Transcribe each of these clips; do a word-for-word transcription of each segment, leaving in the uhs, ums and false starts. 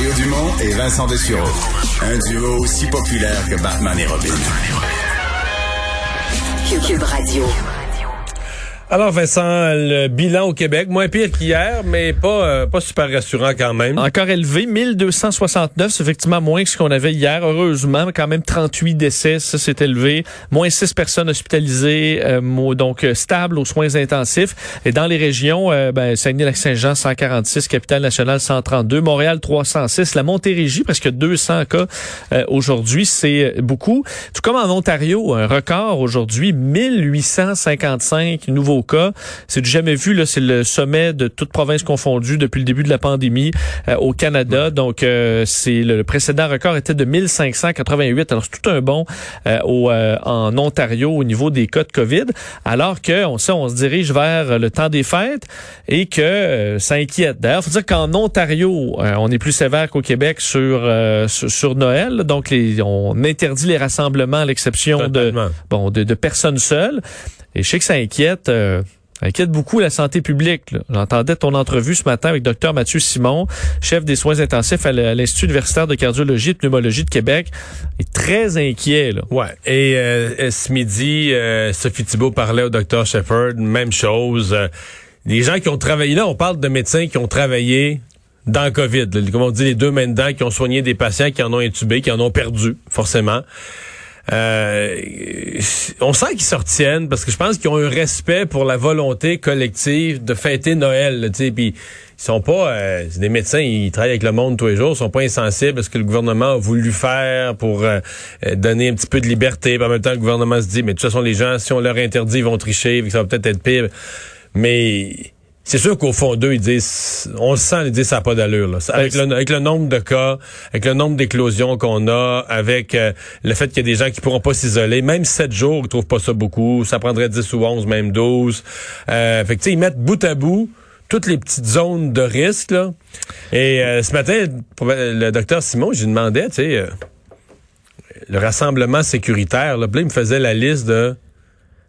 Mario Dumont et Vincent Desureaux. Un duo aussi populaire que Batman et Robin. Q U B Radio. Alors Vincent, le bilan au Québec, moins pire qu'hier, mais pas euh, pas super rassurant quand même. Encore élevé, mille deux cent soixante-neuf, c'est effectivement moins que ce qu'on avait hier. Heureusement, quand même trente-huit décès, ça c'est élevé. Moins six personnes hospitalisées, euh, donc stables aux soins intensifs. Et dans les régions, euh, ben, Saguenay-Lac-Saint-Jean, cent quarante-six, Capitale-Nationale, cent trente-deux, Montréal, trois cent six, la Montérégie, presque deux cents cas euh, aujourd'hui, c'est beaucoup. Tout comme en Ontario, un record aujourd'hui, mille huit cent cinquante-cinq nouveaux cas. C'est du jamais vu, là, c'est le sommet de toutes provinces confondues depuis le début de la pandémie euh, au Canada. Donc, euh, c'est le, le précédent record était de mille cinq cent quatre-vingt-huit. Alors, c'est tout un bond euh, au, euh, en Ontario au niveau des cas de COVID. Alors que, on sait, on se dirige vers le temps des fêtes et que euh, ça inquiète. D'ailleurs, faut dire qu'en Ontario, euh, on est plus sévère qu'au Québec sur euh, sur, sur Noël. Donc, les, on interdit les rassemblements à l'exception de, bon, de, de personnes seules. Et je sais que ça inquiète, euh, inquiète beaucoup la santé publique, là. J'entendais ton entrevue ce matin avec Dr Mathieu Simon, chef des soins intensifs à l'Institut universitaire de cardiologie et de pneumologie de Québec. Il est très inquiet, là. Ouais. Et euh, ce midi, euh, Sophie Thibault parlait au Dr Shepherd, même chose. Les gens qui ont travaillé, là, on parle de médecins qui ont travaillé dans le COVID, là, comme on dit, les deux mains dedans, qui ont soigné des patients, qui en ont intubé, qui en ont perdu, forcément. Euh, on sent qu'ils se retiennent parce que je pense qu'ils ont un respect pour la volonté collective de fêter Noël. Tu sais, puis ils sont pas, euh, c'est des médecins, ils travaillent avec le monde tous les jours, ils sont pas insensibles à ce que le gouvernement a voulu faire pour euh, donner un petit peu de liberté. Puis en même temps, le gouvernement se dit, mais de toute façon, les gens, si on leur interdit, ils vont tricher, ça va peut-être être pire. Mais c'est sûr qu'au fond d'eux, ils disent, on le sent, ils disent, ça n'a pas d'allure, là. Avec le, avec le nombre de cas, avec le nombre d'éclosions qu'on a, avec euh, le fait qu'il y a des gens qui pourront pas s'isoler, même sept jours, ils trouvent pas ça beaucoup, ça prendrait dix ou onze, même douze. Euh, fait que tu sais, ils mettent bout à bout toutes les petites zones de risque, là. Et euh, ce matin, le docteur Simon, je lui demandais, tu sais, euh, le rassemblement sécuritaire, là, il me faisait la liste de...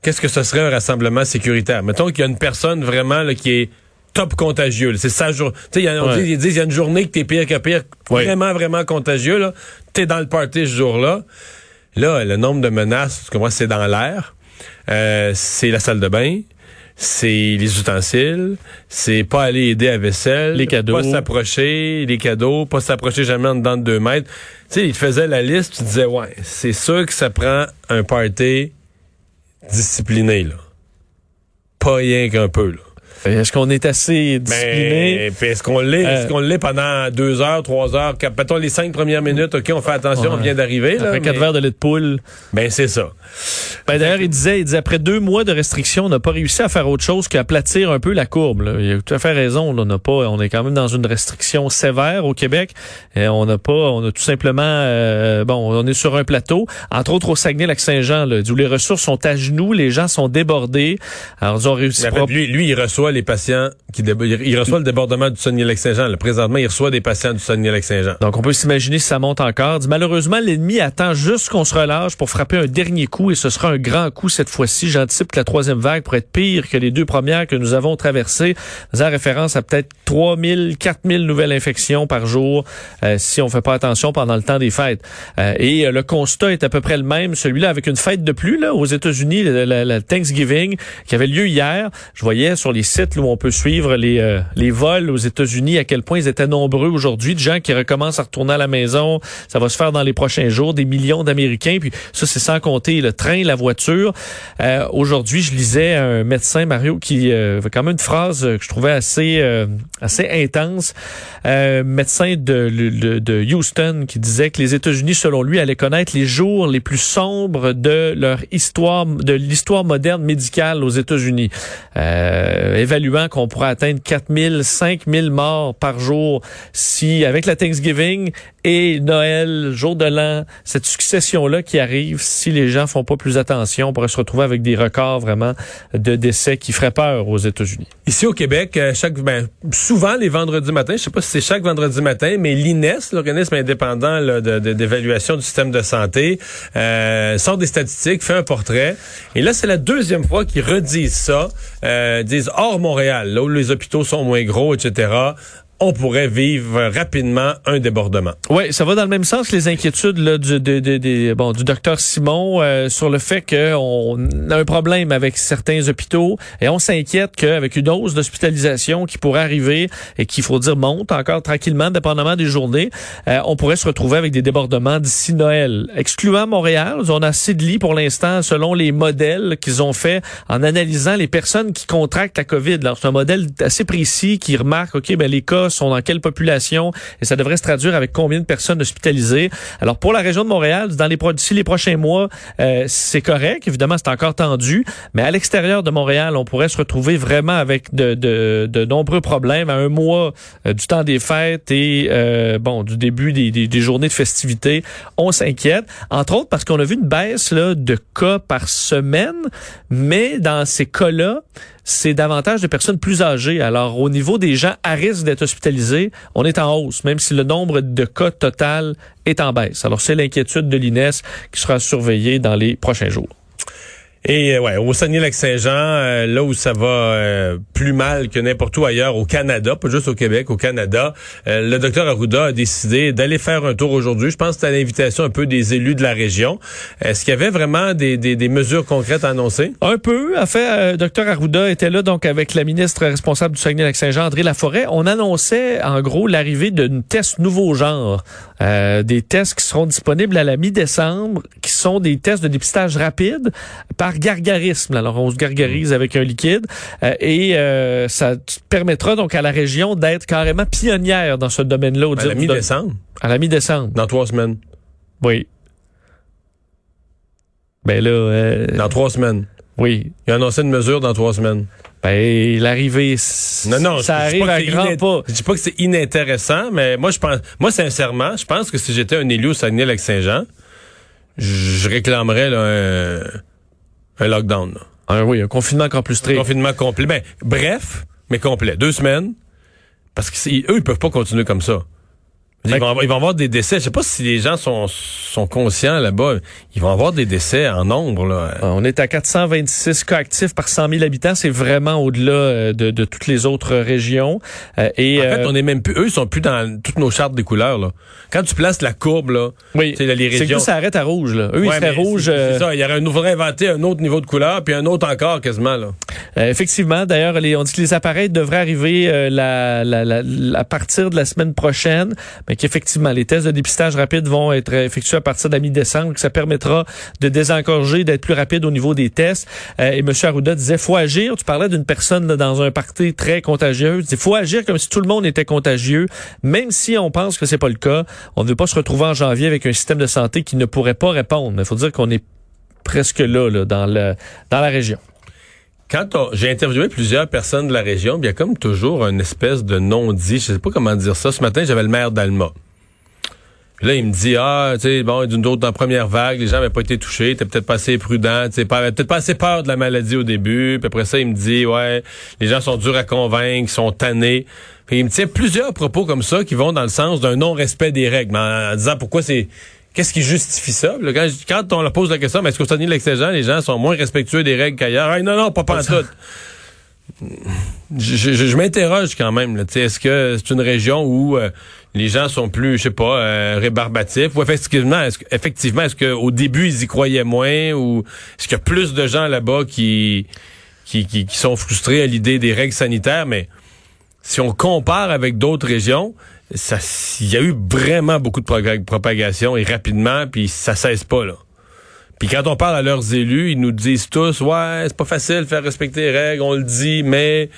Qu'est-ce que ce serait un rassemblement sécuritaire? Mettons qu'il y a une personne vraiment là, qui est top contagieux. Là. C'est sa journée. Tu sais, on dit, ils disent, il y a une journée que t'es pire que pire, ouais. vraiment, vraiment contagieux. Là. T'es dans le party ce jour-là. Là, le nombre de menaces, que moi, c'est dans l'air. Euh, c'est la salle de bain. C'est les ustensiles, c'est pas aller aider à vaisselle, les cadeaux, pas s'approcher, les cadeaux, pas s'approcher jamais en dedans de deux mètres. Tu sais, ils te faisaient la liste, tu disais, ouais, c'est sûr que ça prend un party discipliné, là. Pas rien qu'un peu, là. Est-ce qu'on est assez discipliné? Ben, puis est-ce qu'on l'est? Euh, est-ce qu'on l'est pendant deux heures, trois heures? Mettons les cinq premières minutes, OK, on fait attention, ouais. on vient d'arriver. Après là, quatre mais... verres de lait de poule. Ben, c'est ça. Ben, d'ailleurs, il disait, il disait, après deux mois de restrictions, on n'a pas réussi à faire autre chose qu'aplatir un peu la courbe, là. Il a tout à fait raison, là. On n'a pas, on est quand même dans une restriction sévère au Québec. Et on n'a pas, on a tout simplement, euh, bon, on est sur un plateau. Entre autres, au Saguenay-Lac-Saint-Jean, là, où les ressources sont à genoux, les gens sont débordés. Alors, ils ont réussi. En fait, lui, lui, il reçoit les patients qui dé... il reçoit le débordement du Saguenay-Lac-Saint-Jean. Là, présentement, il reçoit des patients du Saguenay-Lac-Saint-Jean. Donc, on peut s'imaginer si ça monte encore. Dit, malheureusement, l'ennemi attend juste qu'on se relâche pour frapper un dernier coup et ce sera un grand coup cette fois-ci. J'anticipe que la troisième vague pourrait être pire que les deux premières que nous avons traversées. Faisant référence à peut-être trois mille, quatre mille nouvelles infections par jour euh, si on fait pas attention pendant le temps des fêtes. Euh, et euh, le constat est à peu près le même. Celui-là, avec une fête de plus, là, aux États-Unis, la, la, la Thanksgiving qui avait lieu hier. Je voyais sur les sites où on peut suivre les euh, les vols aux États-Unis, à quel point ils étaient nombreux aujourd'hui, de gens qui recommencent à retourner à la maison. Ça va se faire dans les prochains jours, des millions d'Américains. Puis ça, c'est sans compter le train, la voiture. Euh, aujourd'hui, je lisais un médecin, Mario, qui euh, avait quand même une phrase que je trouvais assez euh, assez intense. Euh, médecin de, de, de Houston qui disait que les États-Unis, selon lui, allaient connaître les jours les plus sombres de leur histoire, de l'histoire moderne médicale aux États-Unis. Euh, évaluant qu'on pourrait atteindre quatre mille, cinq mille morts par jour si, avec la Thanksgiving et Noël, jour de l'an, cette succession-là qui arrive, si les gens font pas plus attention, on pourrait se retrouver avec des records vraiment de décès qui feraient peur aux États-Unis. Ici au Québec, chaque, ben, souvent les vendredis matins, je sais pas si c'est chaque vendredi matin, mais l'I N E S, l'organisme indépendant là, de, de, d'évaluation du système de santé, euh, sort des statistiques, fait un portrait, et là c'est la deuxième fois qu'ils redisent ça, euh, disent hors Montréal, là où les hôpitaux sont moins gros, et cetera, on pourrait vivre rapidement un débordement. Oui, ça va dans le même sens que les inquiétudes là, du, de, de, de, bon, du docteur Simon euh, sur le fait qu'on a un problème avec certains hôpitaux et on s'inquiète qu'avec une hausse d'hospitalisation qui pourrait arriver et qu'il faut dire monte encore tranquillement, dépendamment des journées, euh, on pourrait se retrouver avec des débordements d'ici Noël. Excluant Montréal, on a six lits pour l'instant selon les modèles qu'ils ont fait en analysant les personnes qui contractent la COVID. Alors, c'est un modèle assez précis qui remarque, OK, ben les cas sont dans quelle population et ça devrait se traduire avec combien de personnes hospitalisées. Alors, pour la région de Montréal, dans les d'ici les prochains mois, euh, c'est correct. Évidemment, c'est encore tendu. Mais à l'extérieur de Montréal, on pourrait se retrouver vraiment avec de, de, de nombreux problèmes à un mois euh, du temps des fêtes et, euh, bon, du début des, des, des journées de festivités. On s'inquiète. Entre autres, parce qu'on a vu une baisse là, de cas par semaine, mais dans ces cas-là, c'est davantage de personnes plus âgées. Alors, au niveau des gens à risque d'être hospitalisés, on est en hausse, même si le nombre de cas total est en baisse. Alors, c'est l'inquiétude de l'I N E S qui sera surveillée dans les prochains jours. Et ouais, au Saguenay-Lac-Saint-Jean, euh, là où ça va euh, plus mal que n'importe où ailleurs au Canada, pas juste au Québec, au Canada, euh, le docteur Arruda a décidé d'aller faire un tour aujourd'hui. Je pense que c'est à l'invitation un peu des élus de la région. Est-ce qu'il y avait vraiment des, des, des mesures concrètes à annoncer? Un peu. En fait, docteur Arruda était là donc avec la ministre responsable du Saguenay-Lac-Saint-Jean, André Laforêt. On annonçait en gros l'arrivée d'une test nouveau genre. Euh, des tests qui seront disponibles à la mi-décembre, qui sont des tests de dépistage rapide par gargarisme. Alors, on se gargarise avec un liquide euh, et euh, ça permettra donc à la région d'être carrément pionnière dans ce domaine-là. Au à la mi-décembre? À la mi-décembre. Dans trois semaines. Oui. Ben là... Euh... Dans trois semaines. Oui. Il a annoncé une mesure dans trois semaines. Ben, l'arrivée, non, non, ça arrive à grands pas. Je dis pas que c'est inintéressant, mais moi, je pense, moi, sincèrement, je pense que si j'étais un élu au Saguenay-Lac-Saint-Jean, je réclamerais là, un... Un lockdown. Là. Ah oui, un confinement encore plus strict. Un confinement complet. Ben, bref, mais complet. Deux semaines. Parce que c'est, eux, ils peuvent pas continuer comme ça. Ils vont, ils vont avoir des décès. Je sais pas si les gens sont, sont conscients là-bas. Ils vont avoir des décès en nombre, là. On est à quatre cent vingt-six cas actifs par cent mille habitants. C'est vraiment au-delà de, de toutes les autres régions. Et en euh... fait, on est même plus, eux, ils sont plus dans toutes nos chartes des couleurs, là. Quand tu places la courbe, là. Oui. C'est là, les régions. C'est que ça arrête à rouge, là. Eux, ouais, ils seraient rouges. C'est, euh... c'est ça. Il y aurait, nous faudrait inventer un autre niveau de couleur, puis un autre encore, quasiment, là. Euh, effectivement. D'ailleurs, les, on dit que les appareils devraient arriver, euh, la, la, la, la, à partir de la semaine prochaine. Mais qu'effectivement, les tests de dépistage rapide vont être effectués à partir de la mi-décembre, que ça permettra de désencorger, d'être plus rapide au niveau des tests. Euh, et M. Arruda disait, faut agir. Tu parlais d'une personne là, dans un party très contagieuse. Il faut agir comme si tout le monde était contagieux, même si on pense que c'est pas le cas. On ne veut pas se retrouver en janvier avec un système de santé qui ne pourrait pas répondre. Mais il faut dire qu'on est presque là, là dans, le, dans la région. Quand on, j'ai interviewé plusieurs personnes de la région, il y a comme toujours une espèce de non-dit. Je sais pas comment dire ça. Ce matin, j'avais le maire d'Alma. Puis là, il me dit, ah, tu sais, bon, d'une autre, dans la première vague, les gens n'avaient pas été touchés, t'es peut-être pas assez prudent, t'es peut-être pas assez peur de la maladie au début. Puis après ça, il me dit, ouais, les gens sont durs à convaincre, ils sont tannés. Puis il me tient plusieurs propos comme ça qui vont dans le sens d'un non-respect des règles, en, en disant pourquoi c'est... Qu'est-ce qui justifie ça? Quand, quand on leur pose la question, mais est-ce qu'au Saguenay-Lac-Saint-Jean, les gens sont moins respectueux des règles qu'ailleurs? Hey, non, non, pas pantoute. Je, je, je m'interroge quand même. Là, est-ce que c'est une région où euh, les gens sont plus, je sais pas, euh, rébarbatifs? Ou effectivement, est-ce, effectivement, est-ce qu'au début, ils y croyaient moins? Ou est-ce qu'il y a plus de gens là-bas qui, qui, qui, qui sont frustrés à l'idée des règles sanitaires? Mais si on compare avec d'autres régions... Ça, il y a eu vraiment beaucoup de prog- propagation et rapidement, puis ça cesse pas, là. Puis quand on parle à leurs élus, ils nous disent tous, ouais, c'est pas facile de faire respecter les règles, on le dit, mais...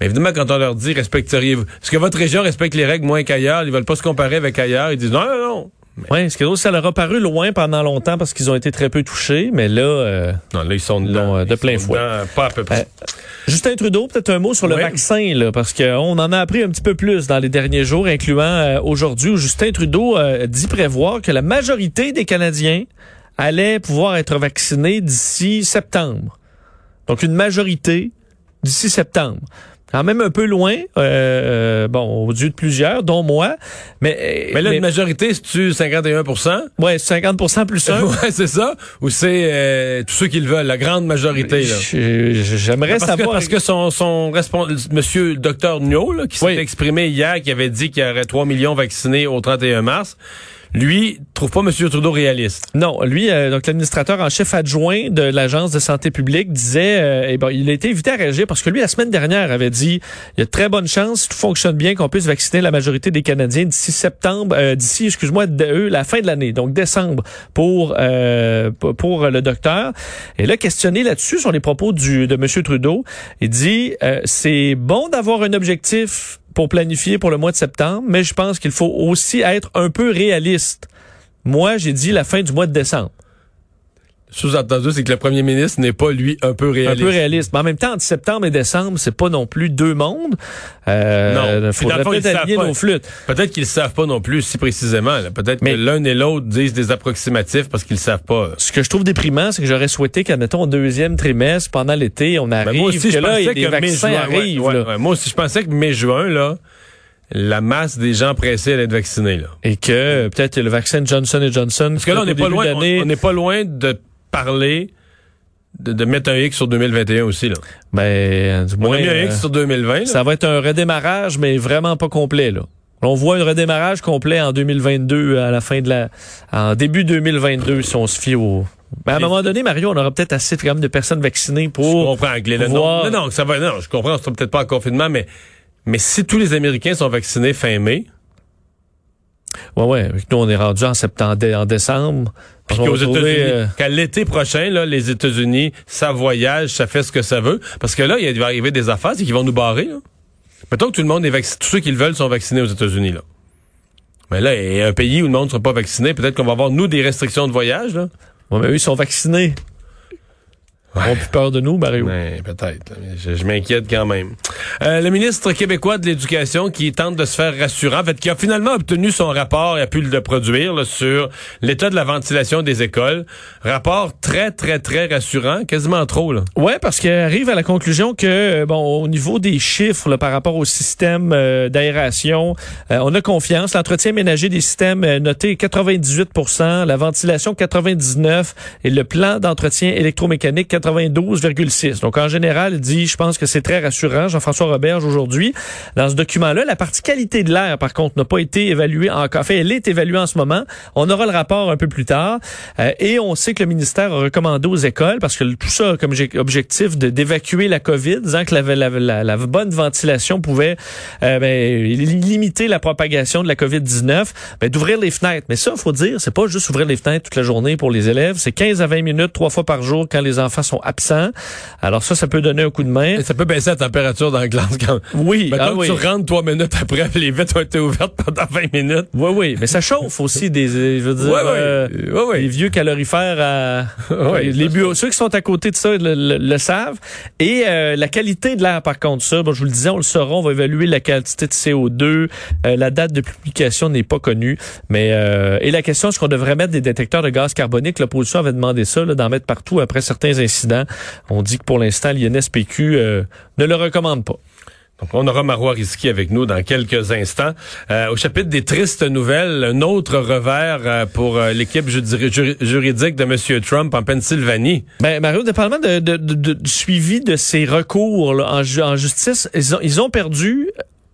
Mais évidemment, quand on leur dit, respecteriez-vous... Est-ce que votre région respecte les règles moins qu'ailleurs? Ils veulent pas se comparer avec ailleurs. Ils disent, non, non, non. Oui, ce qui est drôle, ça leur a paru loin pendant longtemps parce qu'ils ont été très peu touchés, mais là, euh, non, là ils sont dedans, euh, de ils plein sont fouet. Dedans, pas à peu près. Euh, Justin Trudeau, peut-être un mot sur le oui. vaccin, là, parce qu'on en a appris un petit peu plus dans les derniers jours, incluant euh, aujourd'hui où Justin Trudeau euh, dit prévoir que la majorité des Canadiens allaient pouvoir être vaccinés d'ici septembre. Donc une majorité d'ici septembre. Quand même un peu loin, euh, bon, aux yeux de plusieurs, dont moi. Mais, mais là, mais, une majorité, c'est-tu cinquante et un pour cent? Oui, cinquante pour cent plus un. Ouais, c'est ça. Ou c'est euh, tous ceux qui le veulent, la grande majorité. Là. Je, je, j'aimerais parce savoir... Que, parce que son, son responsable, monsieur le docteur Nio, là, qui s'est oui. exprimé hier, qui avait dit qu'il y aurait trois millions vaccinés au trente et un mars... Lui, trouve pas M. Trudeau réaliste. Non, lui, euh, donc l'administrateur en chef adjoint de l'Agence de santé publique disait, euh, eh ben, il a été évité à réagir parce que lui, la semaine dernière, avait dit, il y a de très bonnes chances, si tout fonctionne bien, qu'on puisse vacciner la majorité des Canadiens d'ici septembre, euh, d'ici, excuse-moi, de, euh, la fin de l'année, donc décembre, pour euh, pour le docteur. Et là, questionné là-dessus sur les propos du de M. Trudeau, il dit, euh, c'est bon d'avoir un objectif pour planifier pour le mois de septembre, mais je pense qu'il faut aussi être un peu réaliste. Moi, j'ai dit la fin du mois de décembre. Sous-entendu, c'est que le premier ministre n'est pas, lui, un peu réaliste. Un peu réaliste. Mais en même temps, entre septembre et décembre, c'est pas non plus deux mondes. Euh, non. Faudrait peut-être aligner nos flûtes. Peut-être qu'ils ne savent pas non plus si précisément. Là. Peut-être mais que l'un et l'autre disent des approximatifs parce qu'ils ne savent pas. Ce que je trouve déprimant, c'est que j'aurais souhaité qu'admettons au deuxième trimestre, pendant l'été, on arrive. Ben moi aussi, que je là, pensais que les vaccins arrivent. Ouais, ouais, ouais. Moi aussi, je pensais que mai-juin, là, la masse des gens pressés à être vaccinés. Là. Et que peut-être le vaccin Johnson et Johnson. Parce que là, on n'est pas loin. On n'est pas loin de parler de, de mettre un X sur deux mille vingt et un aussi là. Ben du moins, on a mis un X euh, sur deux mille vingt. Là. Ça va être un redémarrage, mais vraiment pas complet là. On voit un redémarrage complet en deux mille vingt-deux, à la fin de la, en début deux mille vingt-deux, si on se fie au. Mais à un moment donné, Mario, on aura peut-être assez quand même de personnes vaccinées pour. Je comprends, Glenn. Pouvoir... Non, non, ça va. Non, je comprends. On sera peut-être pas en confinement, mais mais si tous les Américains sont vaccinés fin mai. Ouais, ouais. Nous, on est rendu en septembre, en décembre. Puis qu'aux États-Unis, euh... qu'à l'été prochain, là, les États-Unis, ça voyage, ça fait ce que ça veut. Parce que là, il va arriver des affaires, c'est qu'ils vont nous barrer, là. Mettons que tout le monde est vacciné, tous ceux qui le veulent sont vaccinés aux États-Unis, là. Mais là, il y a un pays où le monde ne sera pas vacciné, peut-être qu'on va avoir, nous, des restrictions de voyage, là. Ouais, mais eux, ils sont vaccinés. Ouais. Ils ont plus peur de nous, Mario. Ouais, peut-être. Je, je m'inquiète quand même. Euh, le ministre québécois de l'Éducation qui tente de se faire rassurant, en fait, qui a finalement obtenu son rapport et a pu le produire là, sur l'état de la ventilation des écoles. Rapport très, très, très rassurant, quasiment trop. Là. Ouais, parce qu'il arrive à la conclusion que, bon, au niveau des chiffres là, par rapport au système euh, d'aération, euh, on a confiance. L'entretien ménager des systèmes euh, noté quatre-vingt-dix-huit pour cent, la ventilation quatre-vingt-dix-neuf pour cent et le plan d'entretien électromécanique quatre-vingt-douze virgule six. Donc, en général, il dit, je pense que c'est très rassurant, Jean-François Roberge, aujourd'hui. Dans ce document-là, la partie qualité de l'air, par contre, n'a pas été évaluée encore. Enfin, elle est évaluée en ce moment. On aura le rapport un peu plus tard. Euh, et on sait que le ministère a recommandé aux écoles, parce que tout ça a comme objectif de, d'évacuer la COVID, disant que la, la, la, la bonne ventilation pouvait euh, ben, limiter la propagation de la COVID dix-neuf, ben, d'ouvrir les fenêtres. Mais ça, il faut dire, c'est pas juste ouvrir les fenêtres toute la journée pour les élèves. C'est quinze à vingt minutes, trois fois par jour, quand les enfants sont absents. Alors ça, ça peut donner un coup de main. Et ça peut baisser la température dans la classe quand... Oui. Maintenant ah oui. Tu rentres trois minutes après, les vitres ont été ouvertes pendant vingt minutes. Oui, oui. Mais ça chauffe aussi des, je veux dire, oui, oui. Euh, oui, oui. Les vieux calorifères à... Oui, les bureaux. Ceux qui sont à côté de ça le, le, le savent. Et euh, la qualité de l'air, par contre, ça, bon, je vous le disais, on le saura, on va évaluer la quantité de C O deux. Euh, la date de publication n'est pas connue. Mais, euh, et la question, est-ce qu'on devrait mettre des détecteurs de gaz carbonique? L'opposition avait demandé ça, là, d'en mettre partout après certains incidents. On dit que pour l'instant, l'I N S P Q euh, ne le recommande pas. Donc, on aura Marois Risky avec nous dans quelques instants. Euh, au chapitre des tristes nouvelles, un autre revers euh, pour euh, l'équipe juri- juridique de M. Trump en Pennsylvanie. Ben, Mario, dépendamment de, de, de, de, de suivi de ces recours là, en, ju- en justice, ils ont, ils ont perdu...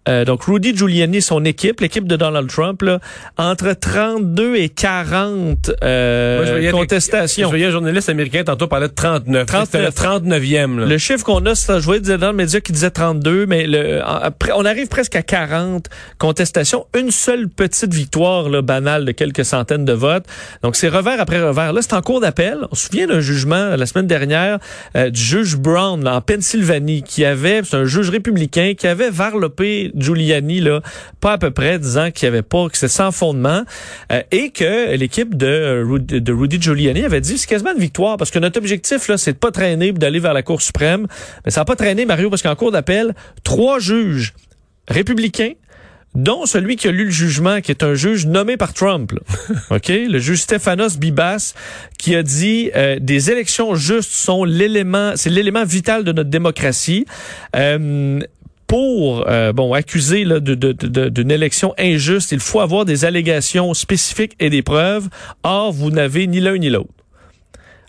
Euh, donc, Rudy Giuliani et son équipe, l'équipe de Donald Trump, là, entre trente-deux et quarante euh, Moi, je contestations. Avec, je voyais un journaliste américain tantôt parlait de trente-neuf. trente-neuf. C'était le trente-neuvième. Là. Le chiffre qu'on a, c'est, je voyais dans le média qui disait trente-deux, mais le, après, on arrive presque à quarante contestations. Une seule petite victoire là, banale de quelques centaines de votes. Donc, c'est revers après revers. Là, c'est en cours d'appel. On se souvient d'un jugement la semaine dernière euh, du juge Brown là, en Pennsylvanie, qui avait, c'est un juge républicain, qui avait varlopé Giuliani, là, pas à peu près, disant qu'il n'y avait pas, que c'est sans fondement, euh, et que l'équipe de Rudy, de Rudy Giuliani avait dit, c'est quasiment une victoire, parce que notre objectif, là, c'est de pas traîner, d'aller vers la Cour suprême. Mais ça n'a pas traîné, Mario, parce qu'en cour d'appel, trois juges républicains, dont celui qui a lu le jugement, qui est un juge nommé par Trump, là. OK? Le juge Stephanos Bibas, qui a dit euh, des élections justes sont l'élément, c'est l'élément vital de notre démocratie. Euh, pour euh, bon accuser là, de, de, de, d'une élection injuste, il faut avoir des allégations spécifiques et des preuves. Or, vous n'avez ni l'un ni l'autre.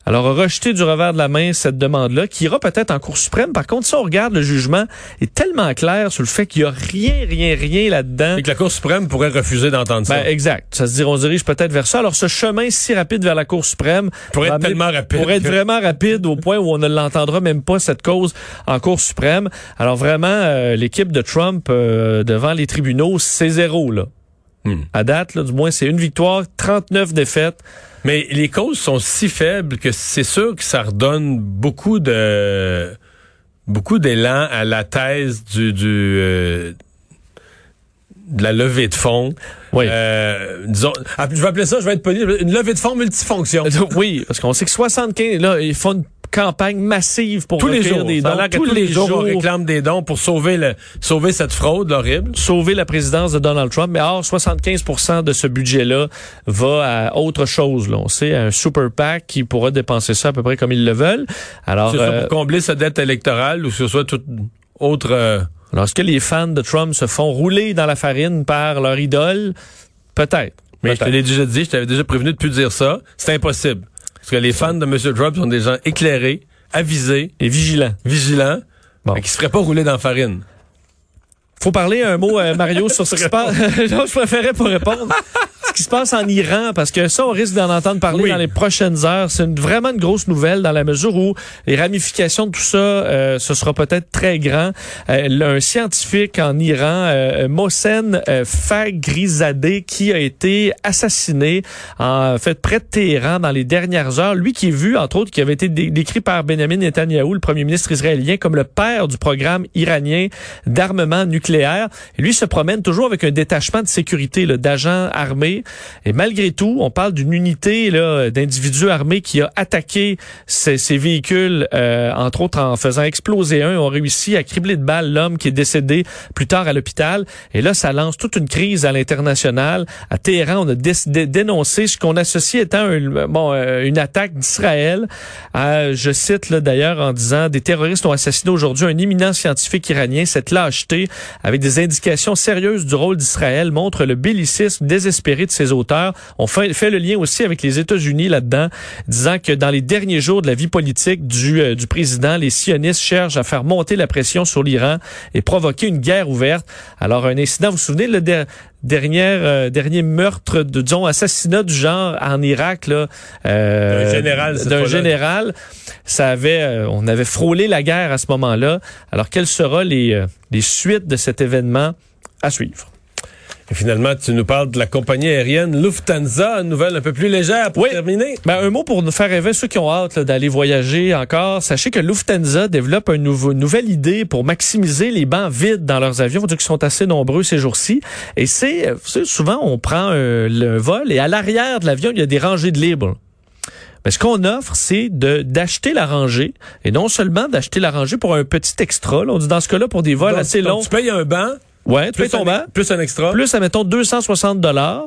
Alors, rejeter du revers de la main cette demande-là, qui ira peut-être en Cour suprême. Par contre, si on regarde le jugement, il est tellement clair sur le fait qu'il n'y a rien, rien, rien là-dedans. Et que la Cour suprême pourrait refuser d'entendre ben, ça. Exact. Ça se dit, on se dirige peut-être vers ça. Alors, ce chemin si rapide vers la Cour suprême... Pourrait être tellement rapide. Pourrait être vraiment rapide au point où on ne l'entendra même pas, cette cause, en Cour suprême. Alors, vraiment, euh, l'équipe de Trump euh, devant les tribunaux, c'est zéro, là. Hmm. À date, là, du moins, c'est une victoire, trente-neuf défaites. Mais les causes sont si faibles que c'est sûr que ça redonne beaucoup de beaucoup d'élan à la thèse du, du euh, de la levée de fonds. Oui. Euh, disons, je vais appeler ça, je vais être poli, une levée de fonds multifonction. Oui, parce qu'on sait que soixante-quinze, là, ils font une campagne massive pour tous les jours. Des dons. Tous, tous les, les jours, jours, on réclame des dons pour sauver le, sauver cette fraude horrible. Sauver la présidence de Donald Trump. Mais or, soixante-quinze pour cent de ce budget-là va à autre chose. Là. On sait, un super PAC qui pourra dépenser ça à peu près comme ils le veulent. Alors, c'est euh, ça pour combler sa dette électorale ou que ce soit toute autre... Euh... Alors, est-ce que les fans de Trump se font rouler dans la farine par leur idole? Peut-être. Mais peut-être. Je te l'ai déjà dit, je t'avais déjà prévenu de ne plus dire ça. C'est impossible. Parce que les fans de M. Trump sont des gens éclairés, avisés... Et vigilants. Vigilants, bon. Qui ne se feraient pas rouler dans la farine. Faut parler un mot, euh, Mario, sur ce qui se passe... Non, je préférais pas répondre. Ce qui se passe en Iran, parce que ça, on risque d'en entendre parler oui. dans les prochaines heures. C'est une, vraiment une grosse nouvelle dans la mesure où les ramifications de tout ça, euh, ce sera peut-être très grand. Euh, un scientifique en Iran, euh, Mohsen Fagrizadeh, qui a été assassiné en fait près de Téhéran dans les dernières heures. Lui qui est vu, entre autres, qui avait été dé- décrit par Benjamin Netanyahou, le premier ministre israélien, comme le père du programme iranien d'armement nucléaire. Nucléaire. Lui se promène toujours avec un détachement de sécurité là, d'agents armés. Et malgré tout, on parle d'une unité là, d'individus armés qui a attaqué ces, ces véhicules, euh, entre autres en faisant exploser un. On réussit à cribler de balles l'homme qui est décédé plus tard à l'hôpital. Et là, ça lance toute une crise à l'international. À Téhéran, on a dé- dé- dénoncé ce qu'on associe étant un, bon, une attaque d'Israël. À, je cite là, d'ailleurs en disant « Des terroristes ont assassiné aujourd'hui un éminent scientifique iranien. Cette lâcheté avec des indications sérieuses du rôle d'Israël, montre le bellicisme désespéré de ses auteurs. » On fait, fait le lien aussi avec les États-Unis là-dedans, disant que dans les derniers jours de la vie politique du, euh, du président, les sionistes cherchent à faire monter la pression sur l'Iran et provoquer une guerre ouverte. Alors, un incident, vous vous souvenez, le de, dernier, euh, dernier meurtre, de, disons, assassinat du genre en Irak, là, euh, d'un général, d'un général ça avait, euh, on avait frôlé la guerre à ce moment-là. Alors, quelles seront les... Euh, les suites de cet événement à suivre. Et finalement, tu nous parles de la compagnie aérienne Lufthansa, une nouvelle un peu plus légère pour oui. terminer. Ben, un mot pour nous faire rêver ceux qui ont hâte là, d'aller voyager encore. Sachez que Lufthansa développe un nouveau, une nouvelle idée pour maximiser les bancs vides dans leurs avions. On dit qu'ils sont assez nombreux ces jours-ci. Et c'est, c'est souvent, on prend un, un vol et à l'arrière de l'avion, il y a des rangées de libres. Mais ce qu'on offre, c'est de d'acheter la rangée, et non seulement d'acheter la rangée pour un petit extra. Là, on dit dans ce cas-là, pour des vols donc, assez longs... Tu payes un banc, ouais, tu payes ton banc, plus un extra. Plus, admettons, deux cent soixante dollars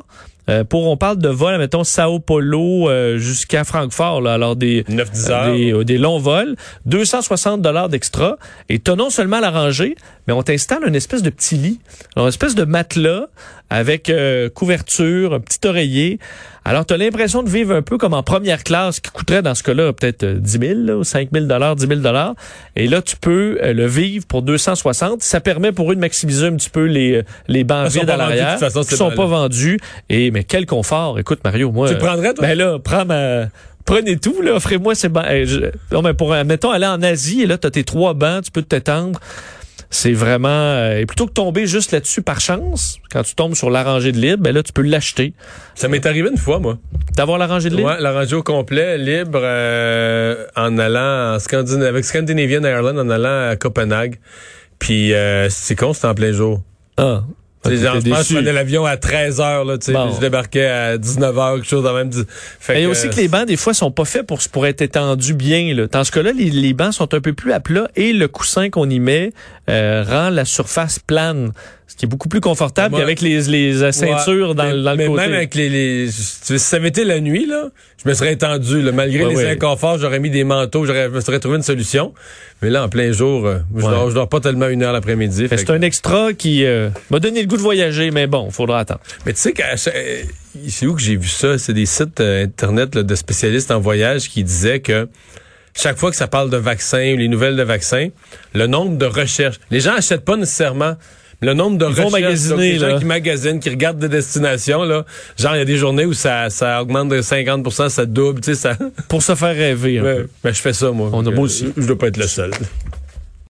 euh, pour, on parle de vols, admettons, Sao Paulo euh, jusqu'à Francfort, là, alors des, neuf dix heures. Des, euh, des longs vols, deux cent soixante dollars d'extra. Et tu as non seulement la rangée, mais on t'installe une espèce de petit lit, une espèce de matelas avec euh, couverture, un petit oreiller. Alors, tu as l'impression de vivre un peu comme en première classe, qui coûterait dans ce cas-là peut-être dix mille là, ou cinq mille dollars, dix mille dollars. Et là, tu peux euh, le vivre pour deux cent soixante. Ça permet pour eux de maximiser un petit peu les, les bancs vides à l'arrière. Vendus, de toute façon, ils ne sont pas vendus. Et, mais quel confort. Écoute, Mario, moi... Tu le prendrais, toi? Ben là, prends ma... Prenez tout, là, offrez-moi ces bancs. Hey, je... Non, mais pour, mettons, aller en Asie, et là, tu as tes trois bancs, tu peux t'étendre. C'est vraiment... Euh, et plutôt que tomber juste là-dessus par chance, quand tu tombes sur la rangée de libre, ben là, tu peux l'acheter. Ça m'est arrivé une fois, moi. D'avoir la rangée de libre? Oui, la rangée au complet, libre, euh, en allant en Scandin- avec Scandinavian Airlines, en allant à Copenhague. Puis euh, c'est con, c'était en plein jour. Ah, okay, genre, je pense que je prenais l'avion à treize heures, là, tu sais, bon. Je débarquais à dix-neuf heures, quelque chose dans même. Fait et que, aussi que les bancs, des fois, sont pas faits pour, pour être étendus bien, là. Dans ce cas-là, les, les bancs sont un peu plus à plat et le coussin qu'on y met euh, rend la surface plane. Ce qui est beaucoup plus confortable moi, qu'avec les, les ceintures ouais, dans, mais, dans le mais côté. Mais même avec les... les si ça m'était la nuit, là, je me serais étendu. Là, malgré ouais, les ouais. inconforts, j'aurais mis des manteaux, j'aurais, je me serais trouvé une solution. Mais là, en plein jour, euh, ouais. je, dors, je dors pas tellement une heure l'après-midi. Fait fait c'est que... un extra qui euh, m'a donné le goût de voyager, mais bon, il faudra attendre. Mais tu sais, c'est où que j'ai vu ça? C'est des sites euh, Internet là, de spécialistes en voyage qui disaient que chaque fois que ça parle de vaccins, les nouvelles de vaccins, le nombre de recherches... Les gens n'achètent pas nécessairement... Le nombre de recherches, donc les gens qui magasinent, qui regardent des destinations, là, genre il y a des journées où ça, ça augmente de cinquante pour cent, ça double, tu sais, ça... Pour se faire rêver un ouais. peu. Ben, je fais ça, moi. On a beau aussi. Je dois pas être le seul.